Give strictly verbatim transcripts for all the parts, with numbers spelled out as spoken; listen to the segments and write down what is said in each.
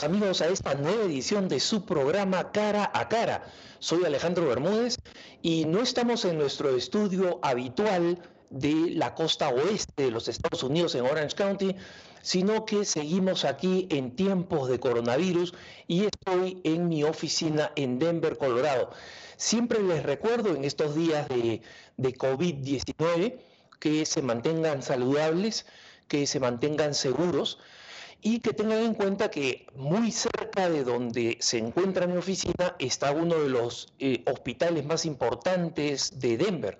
bienvenidos amigos a esta nueva edición de su programa Cara a Cara. Soy Alejandro Bermúdez y no estamos en nuestro estudio habitual de la costa oeste de los Estados Unidos en Orange County, sino que seguimos aquí en tiempos de coronavirus y estoy en mi oficina en Denver, Colorado. Siempre les recuerdo en estos días de, de COVID diecinueve que se mantengan saludables, que se mantengan seguros y que tengan en cuenta que muy cerca de donde se encuentra mi oficina está uno de los eh, hospitales más importantes de Denver.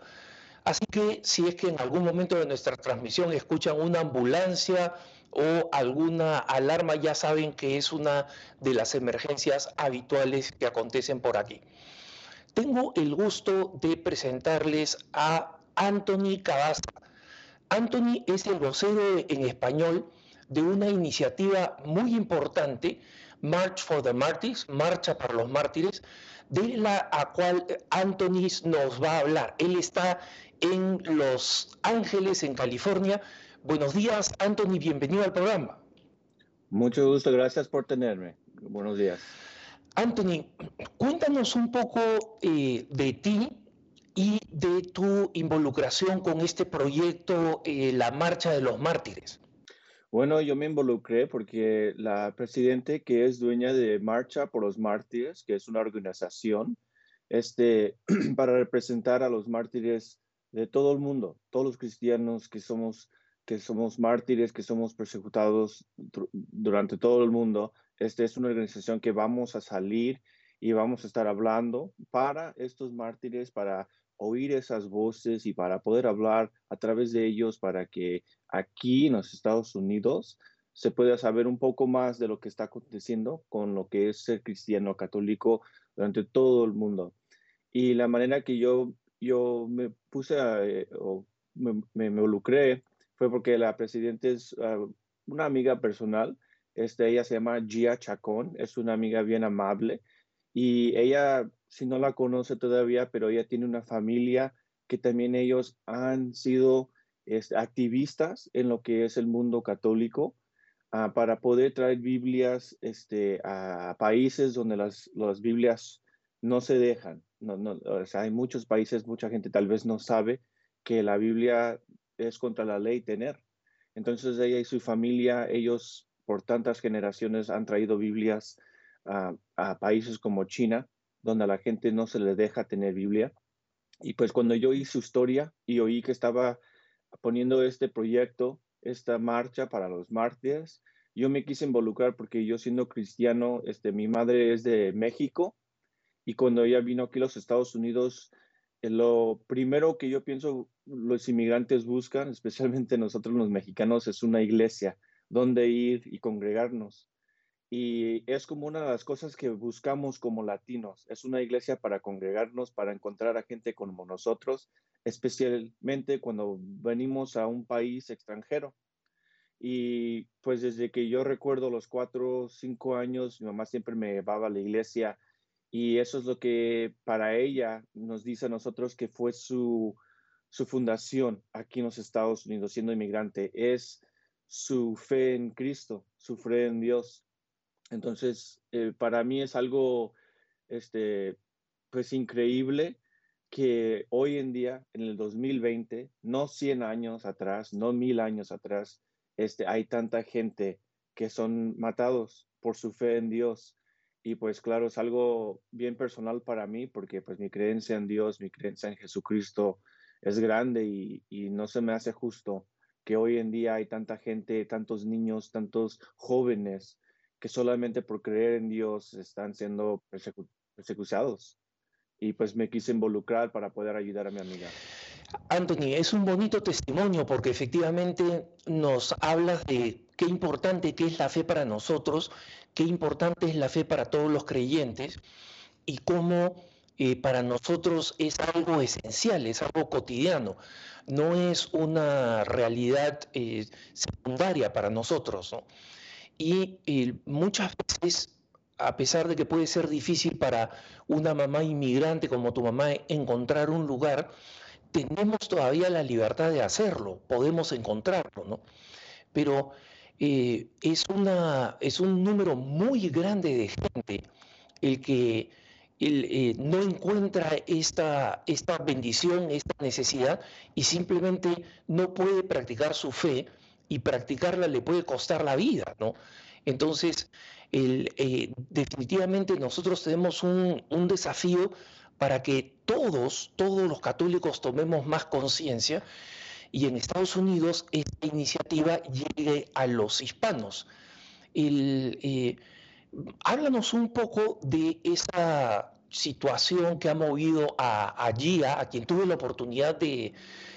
Así que si es que en algún momento de nuestra transmisión escuchan una ambulancia o alguna alarma, ya saben que es una de las emergencias habituales que acontecen por aquí. Tengo el gusto de presentarles a Anthony Cabassa. Anthony es el vocero en español de una iniciativa muy importante, March for the Martyrs, Marcha para los Mártires, de la a cual Anthony nos va a hablar. Él está en Los Ángeles, en California. Buenos días, Anthony, bienvenido al programa. Mucho gusto, gracias por tenerme. Buenos días. Anthony, cuéntanos un poco eh, de ti y de tu involucración con este proyecto, eh, la Marcha de los Mártires. Bueno, yo me involucré porque la presidenta, que es dueña de Marcha por los Mártires, que es una organización este, para representar a los mártires de todo el mundo, todos los cristianos que somos, que somos mártires, que somos perseguidos durante todo el mundo. Esta es una organización que vamos a salir y vamos a estar hablando para estos mártires, para oír esas voces y para poder hablar a través de ellos para que aquí en los Estados Unidos se pueda saber un poco más de lo que está aconteciendo con lo que es ser cristiano católico durante todo el mundo. Y la manera que yo, yo me puse a, o me, me involucré fue porque la presidenta es uh, una amiga personal. Este, ella se llama Gia Chacón, es una amiga bien amable y ella, si no la conoce todavía, pero ella tiene una familia que también ellos han sido es, activistas en lo que es el mundo católico uh, para poder traer Biblias este, a países donde las, las Biblias no se dejan. No, no, o sea, hay muchos países, mucha gente tal vez no sabe que la Biblia es contra la ley tener. Entonces ella y su familia, ellos por tantas generaciones han traído Biblias uh, a países como China, donde a la gente no se le deja tener Biblia. Y pues cuando yo oí su historia y oí que estaba poniendo este proyecto, esta marcha para los mártires, yo me quise involucrar porque yo siendo cristiano, este, mi madre es de México y cuando ella vino aquí a los Estados Unidos, lo primero que yo pienso los inmigrantes buscan, especialmente nosotros los mexicanos, es una iglesia donde ir y congregarnos. Y es como una de las cosas que buscamos como latinos. Es una iglesia para congregarnos, para encontrar a gente como nosotros, especialmente cuando venimos a un país extranjero. Y pues desde que yo recuerdo los cuatro, cinco años, mi mamá siempre me llevaba a la iglesia. Y eso es lo que para ella nos dice a nosotros que fue su, su fundación aquí en los Estados Unidos, siendo inmigrante. Es su fe en Cristo, su fe en Dios. Entonces, eh, para mí es algo este, pues, increíble que hoy en día, en el dos mil veinte, no cien años atrás, no mil años atrás, este, hay tanta gente que son matados por su fe en Dios. Y pues claro, es algo bien personal para mí porque pues, mi creencia en Dios, mi creencia en Jesucristo es grande y, y no se me hace justo que hoy en día hay tanta gente, tantos niños, tantos jóvenes que solamente por creer en Dios están siendo persecu persecucionados. Y pues me quise involucrar para poder ayudar a mi amiga. Anthony, es un bonito testimonio porque efectivamente nos hablas de qué importante que es la fe para nosotros, qué importante es la fe para todos los creyentes y cómo eh, para nosotros es algo esencial, es algo cotidiano. No es una realidad eh, secundaria para nosotros, ¿no? Y, y muchas veces, a pesar de que puede ser difícil para una mamá inmigrante como tu mamá encontrar un lugar, tenemos todavía la libertad de hacerlo, podemos encontrarlo, ¿no? Pero eh, es, una, es un número muy grande de gente el que el, eh, no encuentra esta, esta bendición, esta necesidad, y simplemente no puede practicar su fe, y practicarla le puede costar la vida, ¿no? Entonces, el, eh, definitivamente nosotros tenemos un, un desafío para que todos, todos los católicos tomemos más conciencia, y en Estados Unidos esta iniciativa llegue a los hispanos. El, eh, háblanos un poco de esa situación que ha movido a, a Gia, a quien tuve la oportunidad de,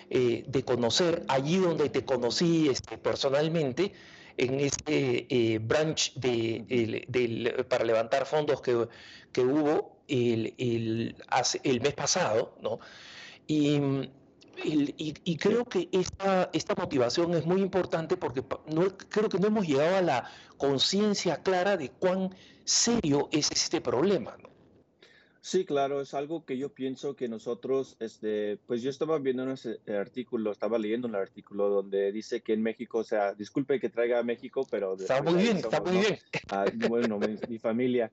eh, de conocer allí donde te conocí este, personalmente, en este eh, branch de, el, del, para levantar fondos que, que hubo el, el, hace, el mes pasado, ¿no? Y, el, y, y creo que esta, esta motivación es muy importante porque no, creo que no hemos llegado a la conciencia clara de cuán serio es este problema, ¿no? Sí, claro, es algo que yo pienso que nosotros, este, pues yo estaba viendo un artículo, estaba leyendo un artículo donde dice que en México, o sea, disculpe que traiga a México, pero... Está muy bien, somos, está muy ¿no? bien. Ah, bueno, mi, mi familia.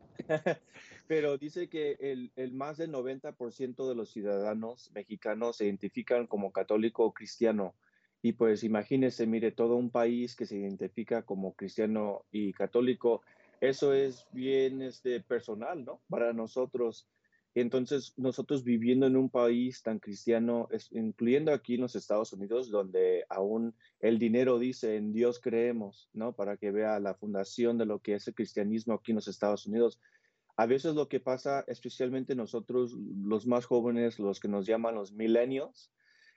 Pero dice que el, el más del noventa por ciento de los ciudadanos mexicanos se identifican como católico o cristiano. Y pues imagínese, mire, todo un país que se identifica como cristiano y católico, eso es bien este, personal, ¿no? Para nosotros. Entonces, nosotros viviendo en un país tan cristiano, incluyendo aquí en los Estados Unidos, donde aún el dinero dice en Dios creemos, ¿no? Para que vea la fundación de lo que es el cristianismo aquí en los Estados Unidos. A veces lo que pasa, especialmente nosotros, los más jóvenes, los que nos llaman los millennials,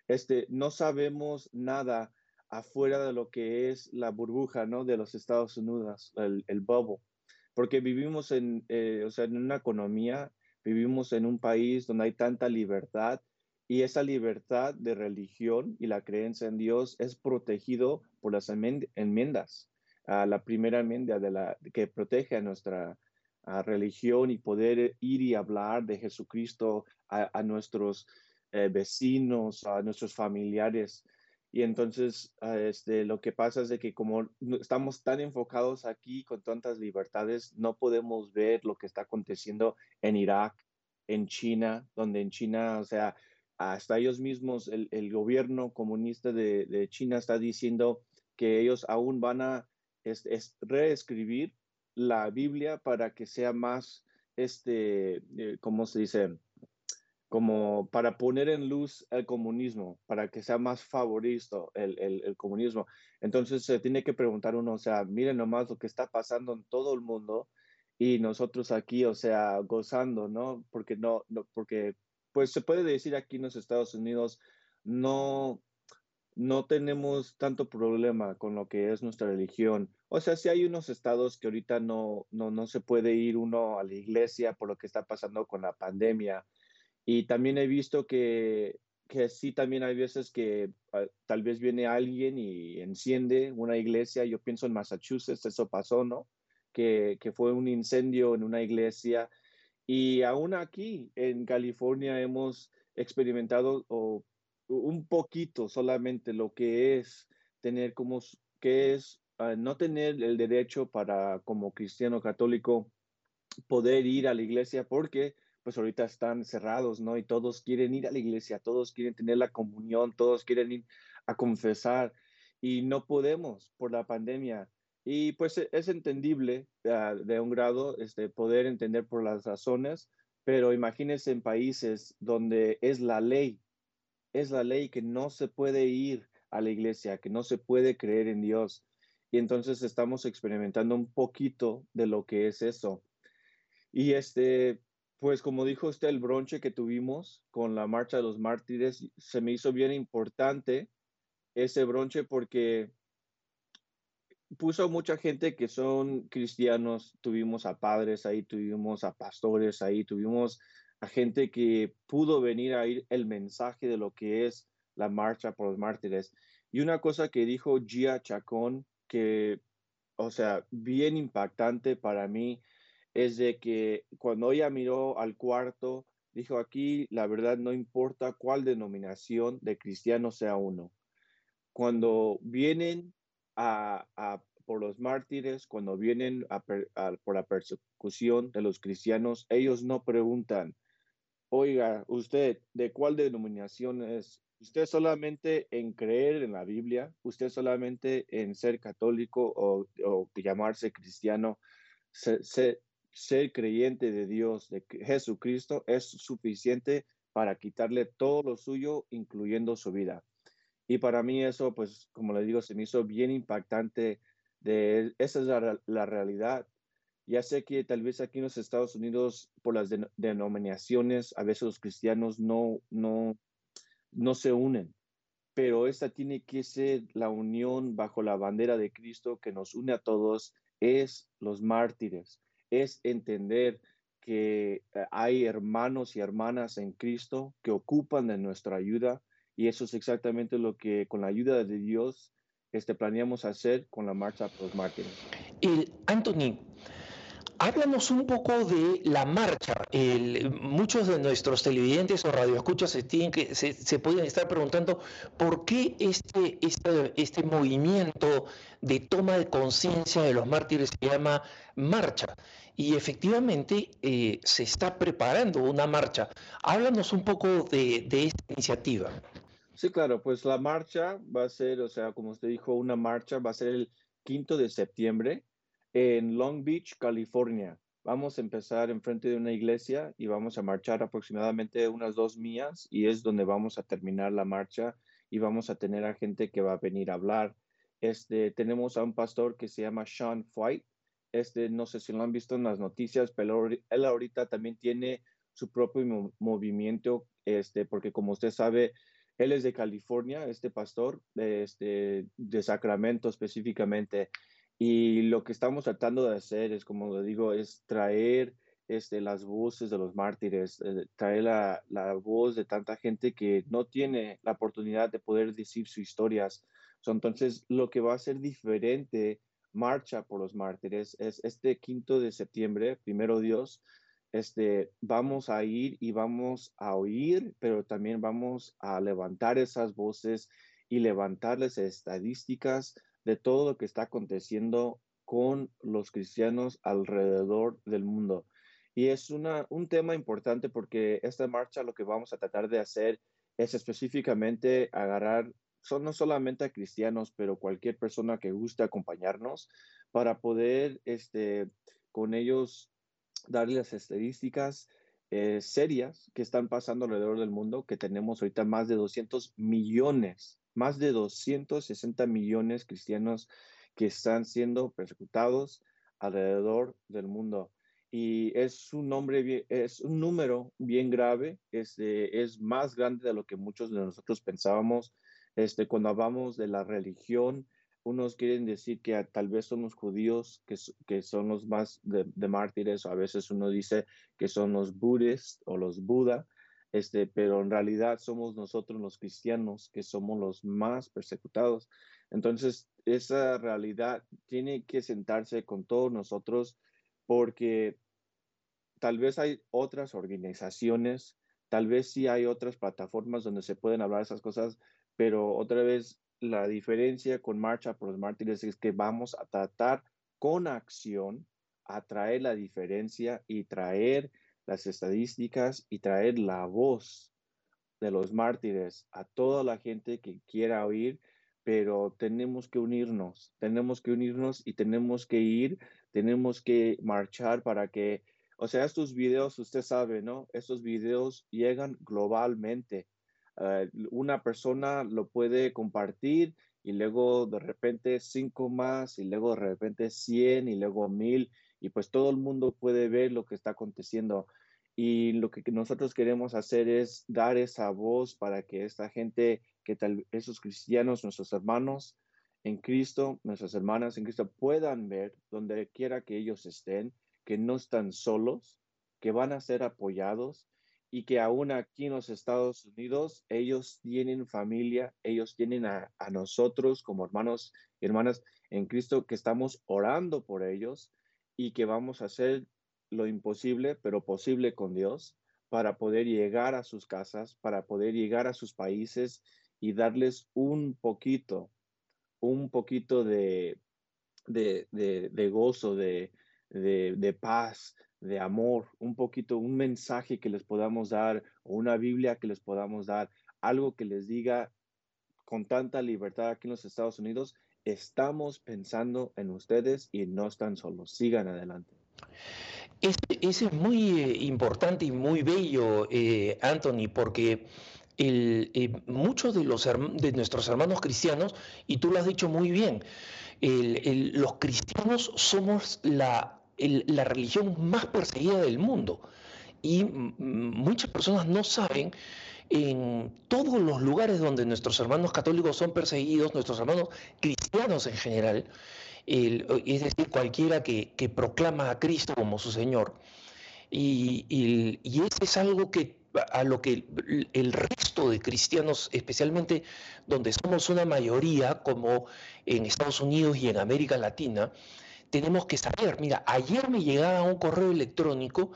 este, no sabemos nada afuera de lo que es la burbuja, ¿no? De los Estados Unidos, el, el bubble. Porque vivimos en, eh, o sea, en una economía. Vivimos en un país donde hay tanta libertad y esa libertad de religión y la creencia en Dios es protegido por las enmiendas. Uh, la primera enmienda de la, que protege a nuestra uh, religión y poder ir y hablar de Jesucristo a, a nuestros eh, vecinos, a nuestros familiares. Y entonces uh, este, lo que pasa es de que como estamos tan enfocados aquí con tantas libertades, no podemos ver lo que está aconteciendo en Irak, en China, donde en China, o sea, hasta ellos mismos, el, el gobierno comunista de, de China está diciendo que ellos aún van a es, es, reescribir la Biblia para que sea más, este, eh, ¿cómo se dice?, como para poner en luz el comunismo, para que sea más favorito el, el, el comunismo. Entonces se tiene que preguntar uno, o sea, miren nomás lo que está pasando en todo el mundo y nosotros aquí, o sea, gozando, ¿no? Porque, no, no, porque pues se puede decir aquí en los Estados Unidos no, no tenemos tanto problema con lo que es nuestra religión. O sea, sí hay unos estados que ahorita no, no, no se puede ir uno a la iglesia por lo que está pasando con la pandemia. Y también he visto que, que sí, también hay veces que uh, tal vez viene alguien y enciende una iglesia. Yo pienso en Massachusetts, eso pasó, ¿no? Que, que fue un incendio en una iglesia. Y aún aquí en California hemos experimentado oh, un poquito solamente lo que es tener como, que es uh, no tener el derecho para como cristiano católico poder ir a la iglesia porque pues ahorita están cerrados, ¿no? Y todos quieren ir a la iglesia, todos quieren tener la comunión, todos quieren ir a confesar y no podemos por la pandemia. Y pues es entendible uh, de un grado este, poder entender por las razones, pero imagínense en países donde es la ley, es la ley que no se puede ir a la iglesia, que no se puede creer en Dios. Y entonces estamos experimentando un poquito de lo que es eso. Y este... Pues como dijo usted, el bronche que tuvimos con la Marcha de los Mártires, se me hizo bien importante ese bronche porque puso a mucha gente que son cristianos, tuvimos a padres ahí, tuvimos a pastores ahí, tuvimos a gente que pudo venir a oír el mensaje de lo que es la Marcha por los Mártires. Y una cosa que dijo Gia Chacón, que, o sea, bien impactante para mí, es de que cuando ella miró al cuarto, dijo aquí, la verdad no importa cuál denominación de cristiano sea uno. Cuando vienen a, a por los mártires, cuando vienen a per, a, por la persecución de los cristianos, ellos no preguntan, oiga, usted, ¿de cuál denominación es? Usted solamente en creer en la Biblia, usted solamente en ser católico o, o llamarse cristiano, se, se, ser creyente de Dios, de Jesucristo, es suficiente para quitarle todo lo suyo, incluyendo su vida. Y para mí eso, pues, como le digo, se me hizo bien impactante. De, esa es la, la realidad. Ya sé que tal vez aquí en los Estados Unidos, por las de, denominaciones, a veces los cristianos no, no, no se unen. Pero esta tiene que ser la unión bajo la bandera de Cristo que nos une a todos. Es los mártires. Es entender que hay hermanos y hermanas en Cristo que ocupan de nuestra ayuda. Y eso es exactamente lo que, con la ayuda de Dios, este, planeamos hacer con la Marcha por los Mártires. El Anthony, háblanos un poco de la marcha. El, muchos de nuestros televidentes o radioescuchas se, tienen que, se, se pueden estar preguntando por qué este, este, este movimiento de toma de conciencia de los mártires se llama marcha. Y efectivamente eh, se está preparando una marcha. Háblanos un poco de, de esta iniciativa. Sí, claro, pues la marcha va a ser, o sea, como usted dijo, una marcha va a ser el quinto de septiembre. En Long Beach, California. Vamos a empezar enfrente de una iglesia y vamos a marchar aproximadamente unas dos millas y es donde vamos a terminar la marcha y vamos a tener a gente que va a venir a hablar. Este, tenemos a un pastor que se llama Sean White. Este, no sé si lo han visto en las noticias, pero él ahorita también tiene su propio movimiento, este, porque como usted sabe, él es de California, este pastor, este, de Sacramento específicamente. Y lo que estamos tratando de hacer es, como le digo, es traer este, las voces de los mártires, eh, traer la, la voz de tanta gente que no tiene la oportunidad de poder decir sus historias. So, entonces, lo que va a ser diferente Marcha por los Mártires es este quinto de septiembre, primero Dios, este, vamos a ir y vamos a oír, pero también vamos a levantar esas voces y levantar las estadísticas de todo lo que está aconteciendo con los cristianos alrededor del mundo. Y es una, un tema importante porque esta marcha lo que vamos a tratar de hacer es específicamente agarrar, son no solamente a cristianos, pero cualquier persona que guste acompañarnos para poder este, con ellos darles estadísticas eh, serias que están pasando alrededor del mundo, que tenemos ahorita más de doscientos millones. Más de doscientos sesenta millones de cristianos que están siendo perseguidos alrededor del mundo. Y es un, nombre, es un número bien grave, este, es más grande de lo que muchos de nosotros pensábamos. Este, cuando hablamos de la religión, unos quieren decir que tal vez son los judíos que, que son los más de, de mártires, o a veces uno dice que son los budistas o los budas. Este, pero en realidad somos nosotros los cristianos que somos los más perseguidos. Entonces, esa realidad tiene que sentarse con todos nosotros porque tal vez hay otras organizaciones, tal vez sí hay otras plataformas donde se pueden hablar esas cosas, pero otra vez la diferencia con Marcha por los Mártires es que vamos a tratar con acción a traer la diferencia y traer las estadísticas y traer la voz de los mártires a toda la gente que quiera oír, pero tenemos que unirnos, tenemos que unirnos y tenemos que ir, tenemos que marchar para que, o sea, estos videos, usted sabe, ¿no? Estos videos llegan globalmente. Uh, una persona lo puede compartir y luego de repente cinco más y luego de repente cien y luego mil. Y pues todo el mundo puede ver lo que está aconteciendo. Y lo que nosotros queremos hacer es dar esa voz para que esta gente, que tal, esos cristianos, nuestros hermanos en Cristo, nuestras hermanas en Cristo, puedan ver donde quiera que ellos estén, que no están solos, que van a ser apoyados y que aún aquí en los Estados Unidos ellos tienen familia, ellos tienen a, a nosotros como hermanos y hermanas en Cristo que estamos orando por ellos. Y que vamos a hacer lo imposible, pero posible con Dios, para poder llegar a sus casas, para poder llegar a sus países y darles un poquito, un poquito de, de, de, de gozo, de, de, de paz, de amor, un poquito, un mensaje que les podamos dar, o una Biblia que les podamos dar, algo que les diga con tanta libertad aquí en los Estados Unidos, estamos pensando en ustedes y no están solos, sigan adelante. Eso es, es muy eh, importante y muy bello, eh, Anthony, porque el, eh, muchos de, los, de nuestros hermanos cristianos, y tú lo has dicho muy bien, el, el, los cristianos somos la, el, la religión más perseguida del mundo. Y muchas personas no saben, en todos los lugares donde nuestros hermanos católicos son perseguidos, nuestros hermanos cristianos en general, el, es decir, cualquiera que, que proclama a Cristo como su Señor, y, y, y eso es algo que a lo que el resto de cristianos, especialmente donde somos una mayoría, como en Estados Unidos y en América Latina, tenemos que saber. Mira, ayer me llegaba un correo electrónico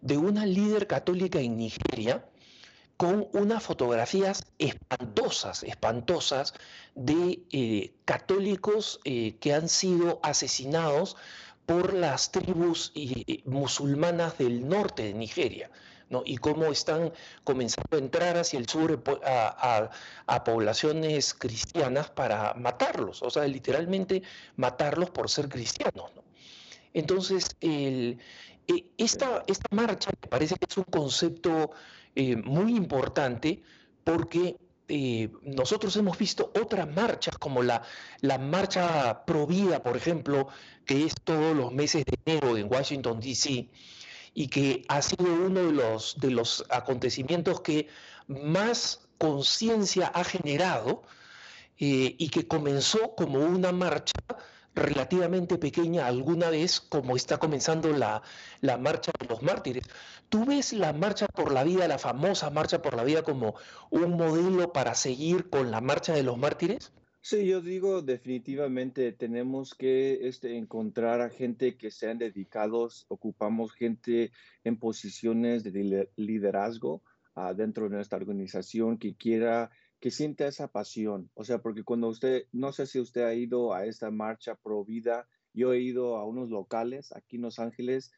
de una líder católica en Nigeria con unas fotografías espantosas, espantosas de eh, católicos eh, que han sido asesinados por las tribus eh, musulmanas del norte de Nigeria, ¿no? Y cómo están comenzando a entrar hacia el sur a, a, a poblaciones cristianas para matarlos, o sea, literalmente matarlos por ser cristianos, ¿no? Entonces, el, esta, esta marcha me parece que es un concepto eh, muy importante, porque eh, nosotros hemos visto otras marchas, como la, la marcha pro vida, por ejemplo, que es todos los meses de enero en Washington, D C, y que ha sido uno de los, de los acontecimientos que más conciencia ha generado, eh, y que comenzó como una marcha relativamente pequeña alguna vez, como está comenzando la, la marcha de los mártires. Tú ves la marcha por la vida, la famosa marcha por la vida, como un modelo para seguir con la marcha de los mártires. Sí, yo digo definitivamente tenemos que este, encontrar a gente que sean dedicados, ocupamos gente en posiciones de liderazgo uh, dentro de nuestra organización que quiera, que sienta esa pasión. O sea, porque cuando usted, no sé si usted ha ido a esta marcha pro vida, yo he ido a unos locales aquí en Los Ángeles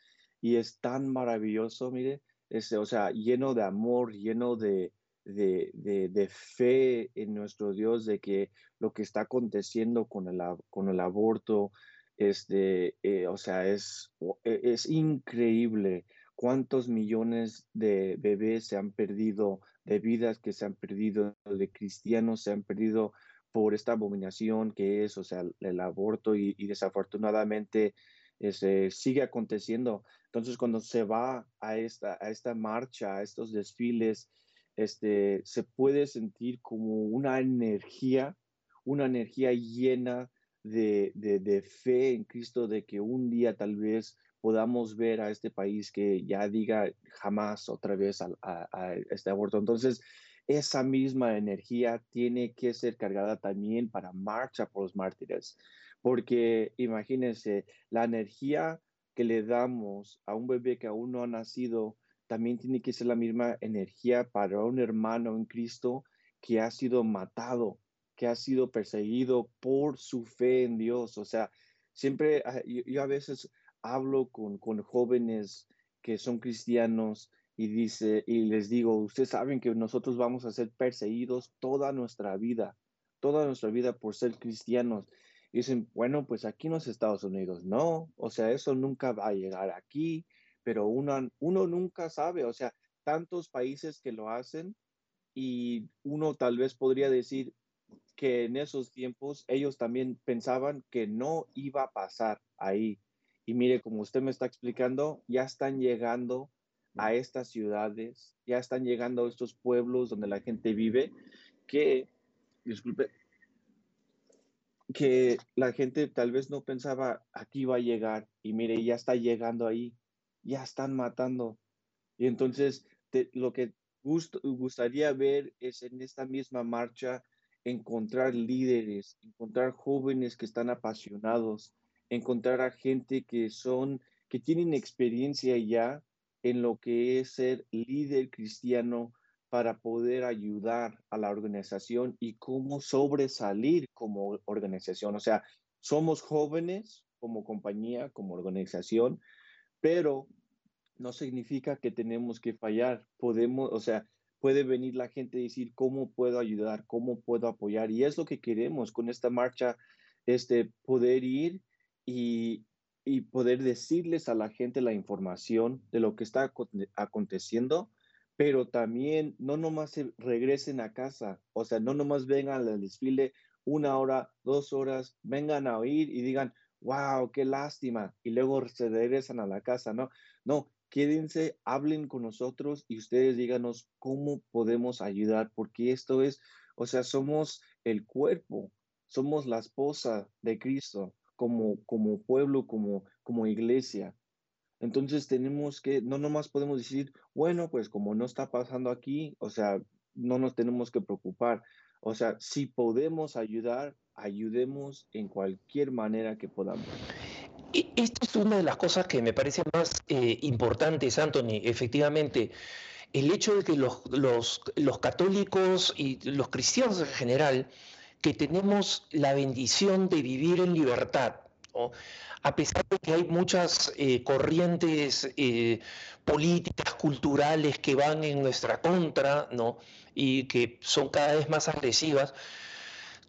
y es tan maravilloso, mire, este, o sea, lleno de amor, lleno de... De, de, de fe en nuestro Dios, de que lo que está aconteciendo con el, con el aborto, este, eh, o sea, es, es increíble cuántos millones de bebés se han perdido, de vidas que se han perdido, de cristianos se han perdido por esta abominación que es, o sea, el, el aborto, y, y desafortunadamente este, sigue aconteciendo. Entonces, cuando se va a esta, a esta marcha, a estos desfiles, Este, se puede sentir como una energía, una energía llena de, de, de fe en Cristo, de que un día tal vez podamos ver a este país que ya diga jamás otra vez a, a, a este aborto. Entonces, esa misma energía tiene que ser cargada también para Marcha por los Mártires, porque imagínense, la energía que le damos a un bebé que aún no ha nacido también tiene que ser la misma energía para un hermano en Cristo que ha sido matado, que ha sido perseguido por su fe en Dios. O sea, siempre yo, yo a veces hablo con, con jóvenes que son cristianos y, dice, y les digo, ustedes saben que nosotros vamos a ser perseguidos toda nuestra vida, toda nuestra vida por ser cristianos. Y dicen, bueno, pues aquí en los Estados Unidos, no, o sea, eso nunca va a llegar aquí. Pero uno, uno nunca sabe, o sea, tantos países que lo hacen, y uno tal vez podría decir que en esos tiempos ellos también pensaban que no iba a pasar ahí. Y mire, como usted me está explicando, ya están llegando a estas ciudades, ya están llegando a estos pueblos donde la gente vive, que, disculpe, que la gente tal vez no pensaba aquí va a llegar, y mire, ya está llegando ahí. Ya están matando. Y entonces te, lo que gust, gustaría ver es en esta misma marcha encontrar líderes, encontrar jóvenes que están apasionados, encontrar a gente que son, que tienen experiencia ya en lo que es ser líder cristiano para poder ayudar a la organización y cómo sobresalir como organización. O sea, Somos jóvenes como compañía, como organización, pero no significa que tenemos que fallar. Podemos, o sea, puede venir la gente y decir, ¿cómo puedo ayudar? ¿Cómo puedo apoyar? Y es lo que queremos con esta marcha, este, poder ir y, y poder decirles a la gente la información de lo que está aconte- aconteciendo, pero también no nomás se regresen a casa. O sea, no nomás vengan al desfile una hora, dos horas, vengan a oír y digan, wow, qué lástima, y luego se regresan a la casa, ¿no? No, quédense, hablen con nosotros y ustedes díganos cómo podemos ayudar, porque esto es, o sea, somos el cuerpo, somos la esposa de Cristo, como, como pueblo, como, como iglesia. Entonces tenemos que, no nomás podemos decir, bueno, pues como no está pasando aquí, o sea, no nos tenemos que preocupar. O sea, si podemos ayudar, ayudemos en cualquier manera que podamos. Esta es una de las cosas que me parece más eh, importantes, Anthony. Efectivamente, el hecho de que los, los, los católicos y los cristianos en general, que tenemos la bendición de vivir en libertad, ¿no? A pesar de que hay muchas eh, corrientes eh, políticas, culturales que van en nuestra contra, ¿no? Y que son cada vez más agresivas,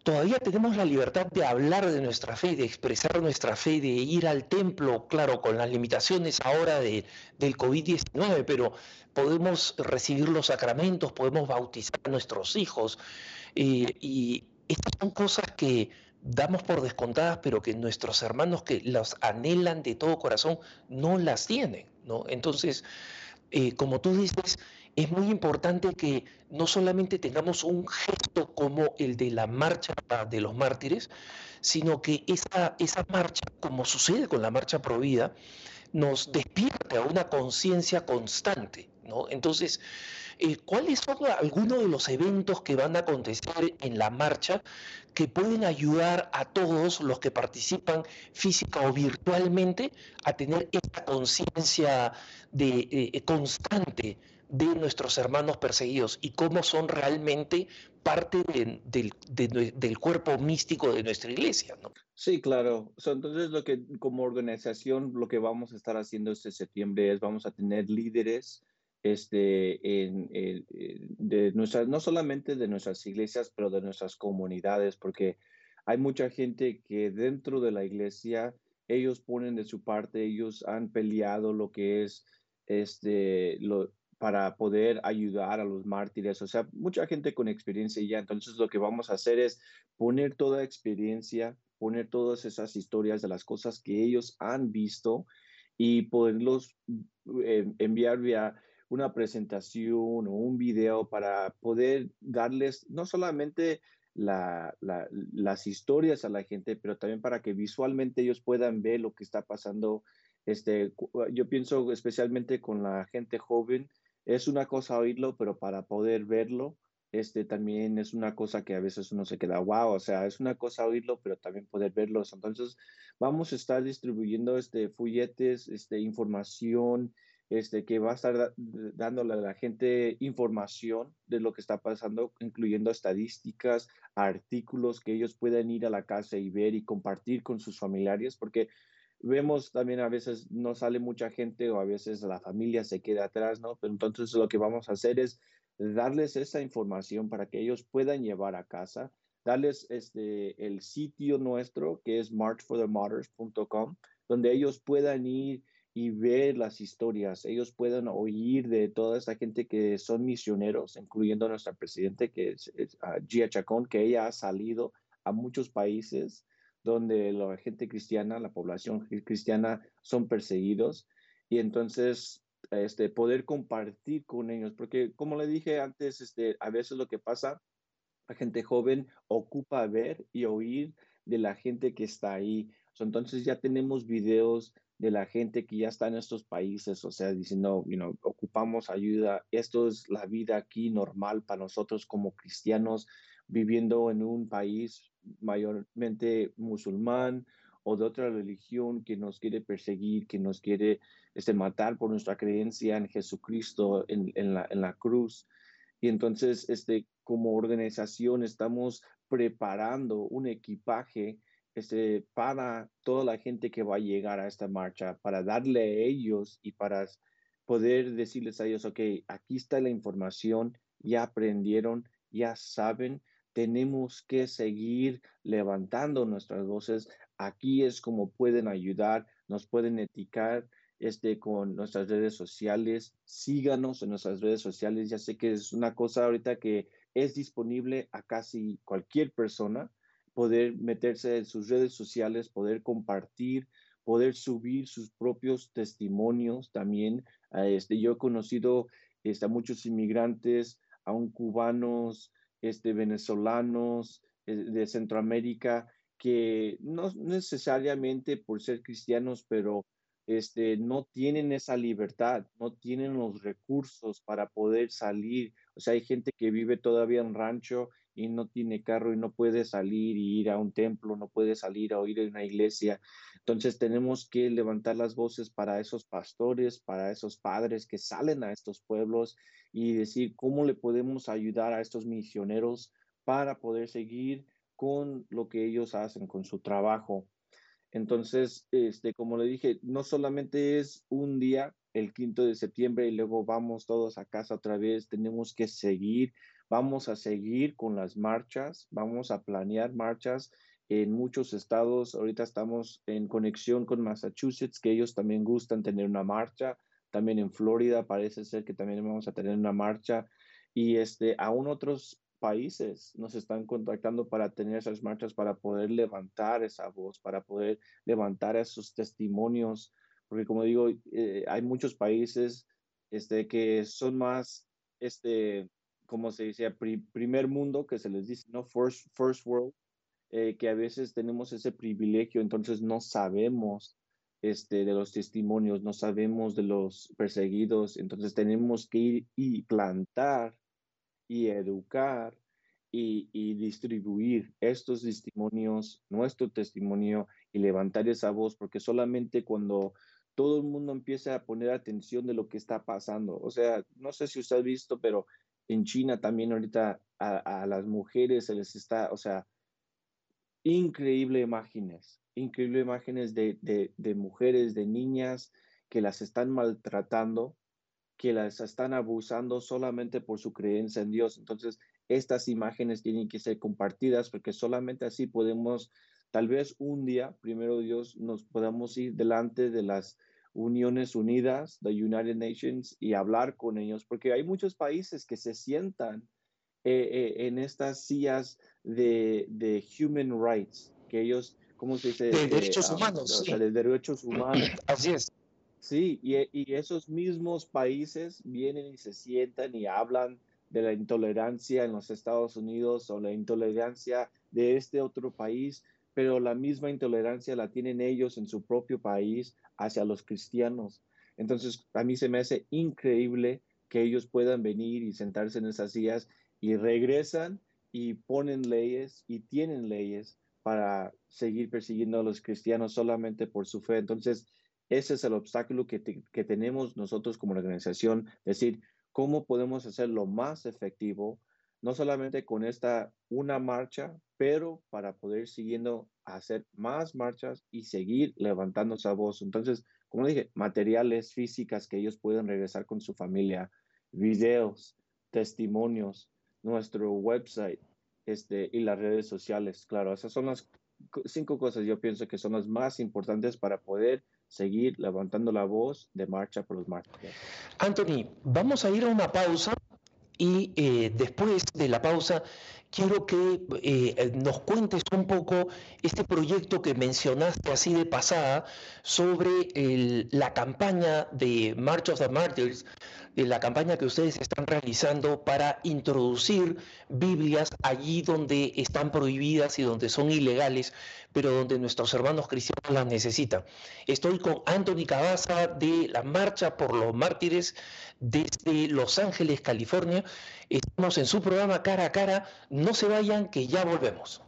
todavía tenemos la libertad de hablar de nuestra fe, de expresar nuestra fe, de ir al templo, claro, con las limitaciones ahora de, del COVID diecinueve, pero podemos recibir los sacramentos, podemos bautizar a nuestros hijos. Eh, y estas son cosas que damos por descontadas, pero que nuestros hermanos que las anhelan de todo corazón no las tienen, ¿no? Entonces, eh, como tú dices, es muy importante que no solamente tengamos un gesto como el de la marcha de los mártires, sino que esa, esa marcha, como sucede con la marcha pro vida, nos despierta una conciencia constante, ¿no? Entonces, eh, ¿cuáles son algunos de los eventos que van a acontecer en la marcha que pueden ayudar a todos los que participan física o virtualmente a tener esta conciencia de eh, constante de nuestros hermanos perseguidos y cómo son realmente parte de, de, de, de, del cuerpo místico de nuestra iglesia, ¿no? Sí, claro. So, entonces, lo que como organización lo que vamos a estar haciendo este septiembre es vamos a tener líderes este, en, en, de nuestras, no solamente de nuestras iglesias, pero de nuestras comunidades, porque hay mucha gente que dentro de la iglesia ellos ponen de su parte, ellos han peleado lo que es este, lo, para poder ayudar a los mártires, o sea, mucha gente con experiencia ya. Entonces lo que vamos a hacer es poner toda experiencia, poner todas esas historias de las cosas que ellos han visto y poderlos eh, enviar vía una presentación o un video para poder darles no solamente la, la, las historias a la gente, pero también para que visualmente ellos puedan ver lo que está pasando. Este, yo pienso especialmente con la gente joven, es una cosa oírlo, pero para poder verlo, este, también es una cosa que a veces uno se queda, wow, o sea, es una cosa oírlo, pero también poder verlo. Entonces, vamos a estar distribuyendo este, folletes, este, información, este, que va a estar da- dándole a la gente información de lo que está pasando, incluyendo estadísticas, artículos que ellos pueden ir a la casa y ver y compartir con sus familiares, porque vemos también a veces no sale mucha gente o a veces la familia se queda atrás, ¿no? Pero entonces lo que vamos a hacer es darles esa información para que ellos puedan llevar a casa, darles este, el sitio nuestro que es march for the martyrs punto com, donde ellos puedan ir y ver las historias, ellos puedan oír de toda esta gente que son misioneros, incluyendo nuestra presidente que es, es uh, Gia Chacón, que ella ha salido a muchos países donde la gente cristiana, la población cristiana son perseguidos, y entonces este, poder compartir con ellos, porque como le dije antes, este, a veces lo que pasa, la gente joven ocupa ver y oír de la gente que está ahí. Entonces ya tenemos videos de la gente que ya está en estos países, o sea, diciendo, you know, ocupamos ayuda, esto es la vida aquí normal para nosotros como cristianos, viviendo en un país mayormente musulmán o de otra religión que nos quiere perseguir, que nos quiere este, matar por nuestra creencia en Jesucristo, en, en, la, en la cruz. Y entonces, este, como organización, estamos preparando un equipaje este, para toda la gente que va a llegar a esta marcha, para darle a ellos y para poder decirles a ellos, ok, aquí está la información, ya aprendieron, ya saben, tenemos que seguir levantando nuestras voces. Aquí es como pueden ayudar, nos pueden etiquetar este, con nuestras redes sociales. Síganos en nuestras redes sociales. Ya sé que es una cosa ahorita que es disponible a casi cualquier persona, poder meterse en sus redes sociales, poder compartir, poder subir sus propios testimonios también. Este, yo he conocido este, a muchos inmigrantes, aún cubanos, este, venezolanos de Centroamérica, que no necesariamente por ser cristianos, pero este, no tienen esa libertad, no tienen los recursos para poder salir. O sea, hay gente que vive todavía en rancho y no tiene carro y no puede salir y ir a un templo, no puede salir a oír a una iglesia. Entonces tenemos que levantar las voces para esos pastores, para esos padres que salen a estos pueblos y decir cómo le podemos ayudar a estos misioneros para poder seguir con lo que ellos hacen, con su trabajo. Entonces, este, como le dije, no solamente es un día, el quinto de septiembre, y luego vamos todos a casa otra vez. Tenemos que seguir, vamos a seguir con las marchas, vamos a planear marchas en muchos estados. Ahorita estamos en conexión con Massachusetts, que ellos también gustan tener una marcha. También en Florida parece ser que también vamos a tener una marcha. Y este, aún otros países nos están contactando para tener esas marchas, para poder levantar esa voz, para poder levantar esos testimonios, porque como digo, eh, hay muchos países este, que son más, este, como se dice, pri, primer mundo, que se les dice, ¿no? First, first world, eh, que a veces tenemos ese privilegio, entonces no sabemos este, de los testimonios, no sabemos de los perseguidos, entonces tenemos que ir y plantar y educar y, y distribuir estos testimonios, nuestro testimonio, y levantar esa voz, porque solamente cuando todo el mundo empieza a poner atención de lo que está pasando, o sea, no sé si usted ha visto, pero en China también ahorita a, a las mujeres se les está, o sea, increíble imágenes, increíble imágenes de, de, de mujeres, de niñas que las están maltratando, que las están abusando solamente por su creencia en Dios. Entonces, estas imágenes tienen que ser compartidas, porque solamente así podemos, tal vez un día, primero Dios, nos podamos ir delante de las Naciones Unidas, the United Nations, y hablar con ellos, porque hay muchos países que se sientan eh, eh, en estas sillas de, de human rights, que ellos, ¿cómo se dice? De derechos eh, humanos. O sea, sí. De derechos humanos. Así es. Sí, y, y esos mismos países vienen y se sientan y hablan de la intolerancia en los Estados Unidos o la intolerancia de este otro país, pero la misma intolerancia la tienen ellos en su propio país hacia los cristianos. Entonces, a mí se me hace increíble que ellos puedan venir y sentarse en esas sillas, y regresan y ponen leyes y tienen leyes para seguir persiguiendo a los cristianos solamente por su fe. Entonces, ese es el obstáculo que, te, que tenemos nosotros como organización, es decir, cómo podemos hacerlo más efectivo, no solamente con esta una marcha, pero para poder siguiendo hacer más marchas y seguir levantando esa voz. Entonces, como dije, materiales físicas que ellos pueden regresar con su familia, videos, testimonios, nuestro website este, y las redes sociales. Claro, esas son las cinco cosas yo pienso que son las más importantes para poder seguir levantando la voz de Marcha por los Mártires. Anthony, vamos a ir a una pausa y eh, después de la pausa quiero que eh, nos cuentes un poco este proyecto que mencionaste así de pasada sobre el, la campaña de March for the Martyrs, de la campaña que ustedes están realizando para introducir Biblias allí donde están prohibidas y donde son ilegales, pero donde nuestros hermanos cristianos las necesitan. Estoy con Anthony Cabassa de la Marcha por los Mártires desde Los Ángeles, California. Estamos en su programa Cara a Cara. No se vayan, que ya volvemos.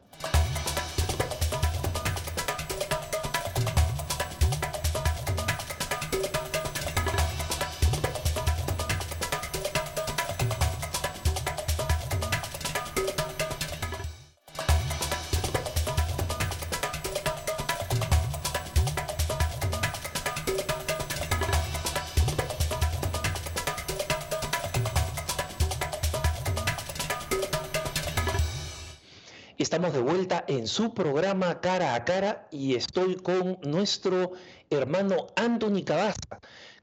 Estamos de vuelta en su programa Cara a Cara y estoy con nuestro hermano Anthony Cabassa,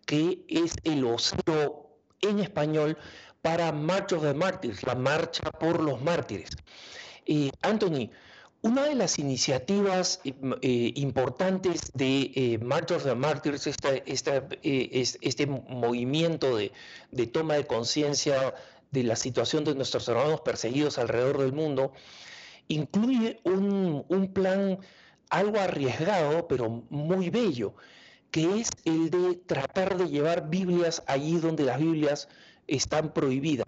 que es el vocero en español para March for the Martyrs, la marcha por los mártires. Eh, Anthony, una de las iniciativas eh, importantes de eh, March for the Martyrs, esta, esta, eh, es, este movimiento de, de toma de conciencia de la situación de nuestros hermanos perseguidos alrededor del mundo, incluye un, un plan algo arriesgado, pero muy bello, que es el de tratar de llevar Biblias allí donde las Biblias están prohibidas.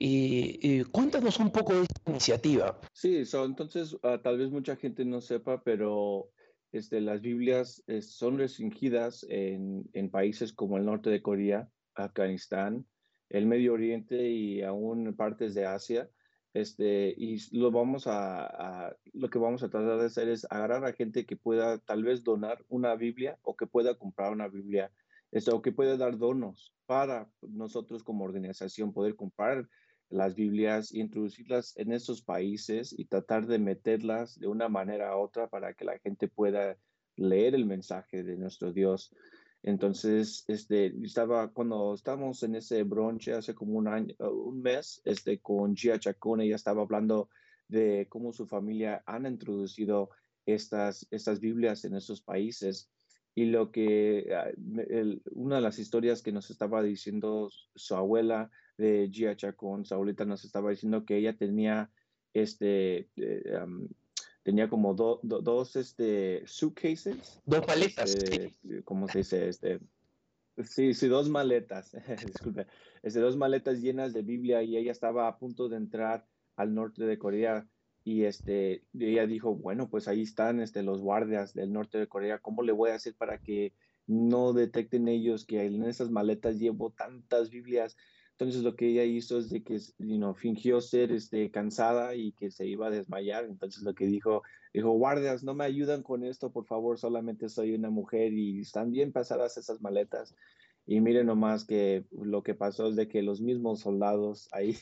Eh, eh, cuéntanos un poco de esta iniciativa. Sí, so, entonces uh, tal vez mucha gente no sepa, pero este, las Biblias eh, son restringidas en, en países como el norte de Corea, Afganistán, el Medio Oriente y aún partes de Asia. Este, y lo, vamos a, a, lo que vamos a tratar de hacer es agarrar a gente que pueda tal vez donar una Biblia o que pueda comprar una Biblia este, o que pueda dar donos para nosotros como organización poder comprar las Biblias e introducirlas en esos países y tratar de meterlas de una manera a otra para que la gente pueda leer el mensaje de nuestro Dios. Entonces, este, estaba, cuando estábamos en ese bronche hace como un año, un mes, este, con Gia Chacón, ella estaba hablando de cómo su familia han introducido estas, estas Biblias en esos países. Y lo que, el, una de las historias que nos estaba diciendo su abuela de Gia Chacón, su abuelita nos estaba diciendo que ella tenía, este, eh, um, tenía como do, do, dos este, suitcases. Dos maletas. Este, ¿Cómo se dice? Este, sí, sí, dos maletas. Disculpe. Este, dos maletas llenas de Biblia y ella estaba a punto de entrar al norte de Corea. Y este, ella dijo, bueno, pues ahí están este, los guardias del norte de Corea. ¿Cómo le voy a hacer para que no detecten ellos que en esas maletas llevo tantas Biblias? Entonces lo que ella hizo es de que you know, fingió ser este, cansada y que se iba a desmayar. Entonces lo que dijo, dijo, guardias, no me ayudan con esto, por favor, solamente soy una mujer y están bien pasadas esas maletas. Y miren nomás que lo que pasó es de que los mismos soldados ahí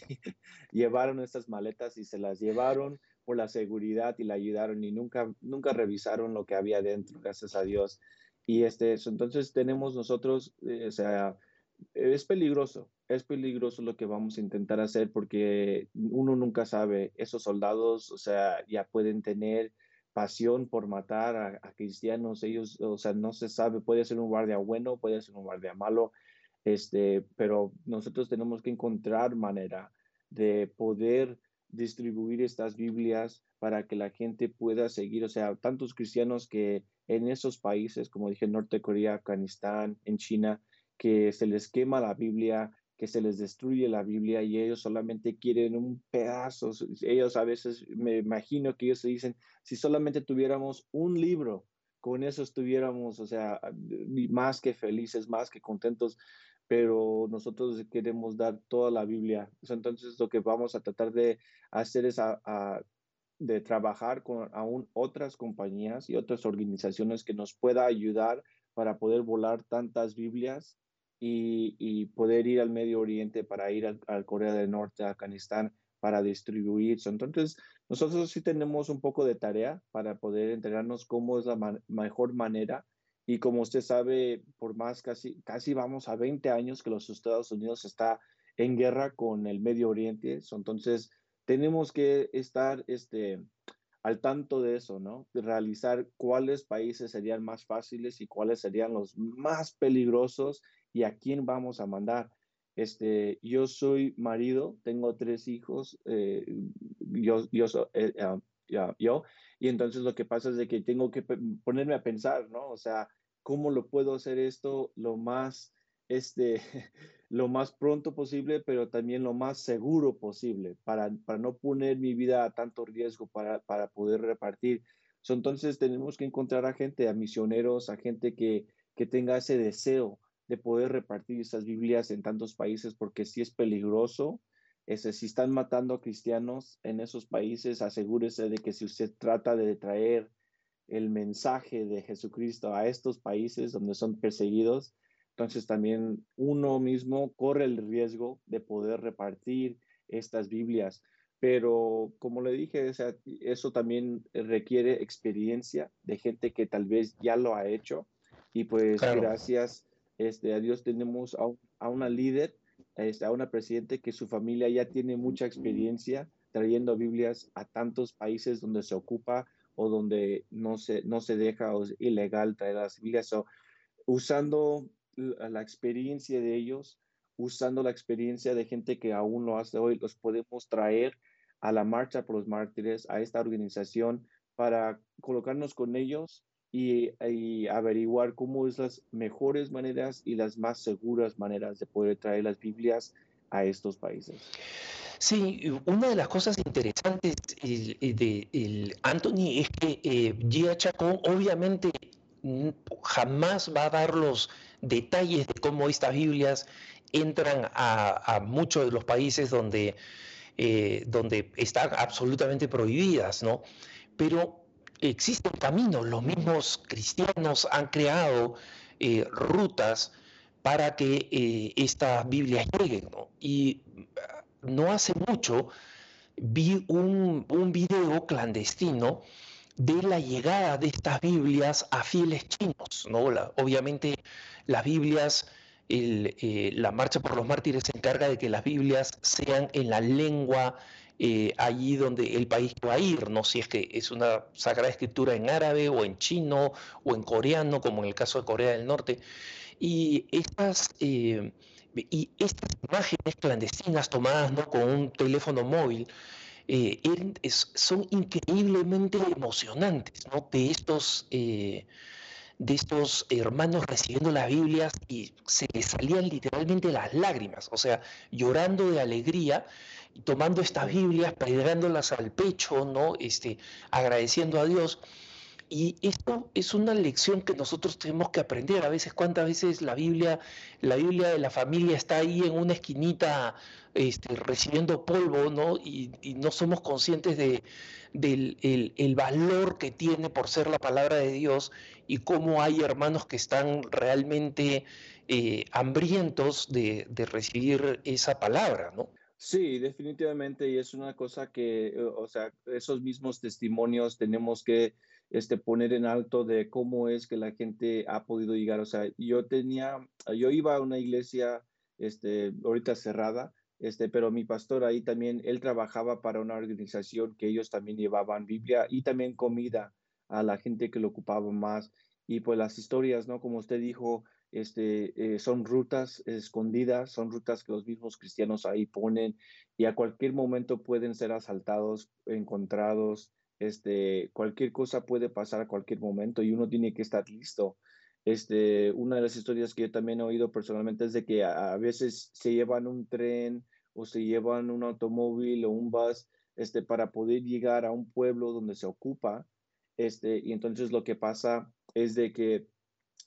llevaron estas maletas y se las llevaron por la seguridad y la ayudaron y nunca, nunca revisaron lo que había dentro, gracias a Dios. Y este, entonces tenemos nosotros, eh, o sea, es peligroso. Es peligroso lo que vamos a intentar hacer porque uno nunca sabe. Esos soldados, o sea, ya pueden tener pasión por matar a, a cristianos. Ellos, o sea, no se sabe. Puede ser un guardia bueno, puede ser un guardia malo. Este, pero nosotros tenemos que encontrar manera de poder distribuir estas Biblias para que la gente pueda seguir. O sea, tantos cristianos que en esos países, como dije, Norte de Corea, Afganistán, en China, que se les quema la Biblia, que se les destruye la Biblia y ellos solamente quieren un pedazo. Ellos a veces, me imagino que ellos se dicen, si solamente tuviéramos un libro, con eso estuviéramos, o sea, más que felices, más que contentos, pero nosotros queremos dar toda la Biblia. Entonces lo que vamos a tratar de hacer es a, a, de trabajar con aún otras compañías y otras organizaciones que nos pueda ayudar para poder volar tantas Biblias Y, y poder ir al Medio Oriente, para ir al Corea del Norte, a Afganistán, para distribuir. Entonces, nosotros sí tenemos un poco de tarea para poder enterarnos cómo es la man- mejor manera. Y como usted sabe, por más casi, casi vamos a veinte años que los Estados Unidos está en guerra con el Medio Oriente. Entonces, tenemos que estar este, al tanto de eso, ¿no? Realizar cuáles países serían más fáciles y cuáles serían los más peligrosos y a quién vamos a mandar. Este, yo soy marido, tengo tres hijos, eh, yo, yo, eh, uh, yeah, yo, y entonces lo que pasa es de que tengo que ponerme a pensar, ¿no? O sea, ¿cómo lo puedo hacer esto lo más, este, lo más pronto posible, pero también lo más seguro posible, para, para no poner mi vida a tanto riesgo, para, para poder repartir? So, entonces tenemos que encontrar a gente, a misioneros, a gente que, que tenga ese deseo de poder repartir esas Biblias en tantos países, porque sí es peligroso. Ese, si están matando a cristianos en esos países, asegúrese de que si usted trata de traer el mensaje de Jesucristo a estos países donde son perseguidos, entonces también uno mismo corre el riesgo de poder repartir estas Biblias. Pero como le dije, o sea, eso también requiere experiencia de gente que tal vez ya lo ha hecho. Y pues claro. gracias este, a Dios tenemos a, a una líder, este, a una presidente que su familia ya tiene mucha experiencia trayendo Biblias a tantos países donde se ocupa o donde no se, no se deja o es ilegal traer las Biblias. O usando la experiencia de ellos, usando la experiencia de gente que aún lo hace hoy, los podemos traer a la Marcha por los Mártires, a esta organización, para colocarnos con ellos y, y averiguar cómo es las mejores maneras y las más seguras maneras de poder traer las Biblias a estos países. Sí, una de las cosas interesantes el, de el Anthony es que eh, Gia Chacón obviamente jamás va a dar los detalles de cómo estas Biblias entran a, a muchos de los países donde, eh, donde están absolutamente prohibidas, ¿no? Pero existen caminos, los mismos cristianos han creado eh, rutas para que eh, estas Biblias lleguen, ¿no? Y no hace mucho vi un, un video clandestino de la llegada de estas Biblias a fieles chinos, ¿no? La, obviamente las Biblias... El, eh, la Marcha por los Mártires se encarga de que las Biblias sean en la lengua eh, allí donde el país va a ir, ¿no? Si es que es una sagrada escritura en árabe o en chino o en coreano, como en el caso de Corea del Norte. Y estas, eh, y estas imágenes clandestinas tomadas, ¿no?, con un teléfono móvil eh, es, son increíblemente emocionantes, ¿no?, de estos... Eh, de estos hermanos recibiendo las Biblias, y se les salían literalmente las lágrimas, o sea, llorando de alegría, tomando estas Biblias, pegándolas al pecho, ¿no? Este, agradeciendo a Dios. Y esto es una lección que nosotros tenemos que aprender. A veces, cuántas veces la Biblia, la Biblia de la familia está ahí en una esquinita este, recibiendo polvo, ¿no? Y, y no somos conscientes de... del el, el valor que tiene por ser la palabra de Dios, y cómo hay hermanos que están realmente eh, hambrientos de, de recibir esa palabra, ¿no? Sí, definitivamente, y es una cosa que, o sea, esos mismos testimonios tenemos que este, poner en alto de cómo es que la gente ha podido llegar. O sea, yo tenía, yo iba a una iglesia este, ahorita cerrada, Este, pero mi pastor ahí también, él trabajaba para una organización que ellos también llevaban Biblia y también comida a la gente que lo ocupaba más. Y pues las historias, ¿no?, como usted dijo, este, eh, son rutas escondidas, son rutas que los mismos cristianos ahí ponen, y a cualquier momento pueden ser asaltados, encontrados, este, cualquier cosa puede pasar a cualquier momento, y uno tiene que estar listo. Este, una de las historias que yo también he oído personalmente es de que a, a veces se llevan un tren o se llevan un automóvil o un bus este, para poder llegar a un pueblo donde se ocupa, este, y entonces lo que pasa es de que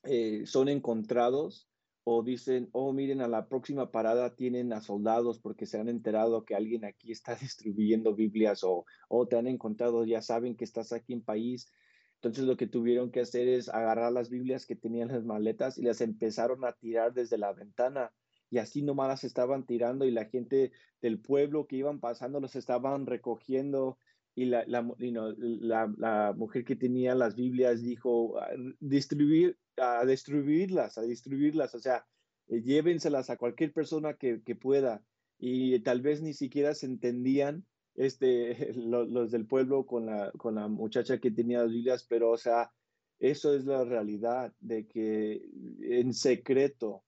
eh, son encontrados, o dicen, oh, miren, a la próxima parada tienen a soldados porque se han enterado que alguien aquí está distribuyendo Biblias, o oh, te han encontrado, ya saben que estás aquí en país. Entonces lo que tuvieron que hacer es agarrar las Biblias que tenían las maletas y las empezaron a tirar desde la ventana, y así nomás las estaban tirando, y la gente del pueblo que iban pasando los estaban recogiendo, y la, la, you know, la, la mujer que tenía las Biblias dijo, a distribuir, a distribuirlas, a distribuirlas, o sea, llévenselas a cualquier persona que, que pueda, y tal vez ni siquiera se entendían Este, lo, los del pueblo con la, con la muchacha que tenía las Biblias, pero o sea, eso es la realidad, de que en secreto,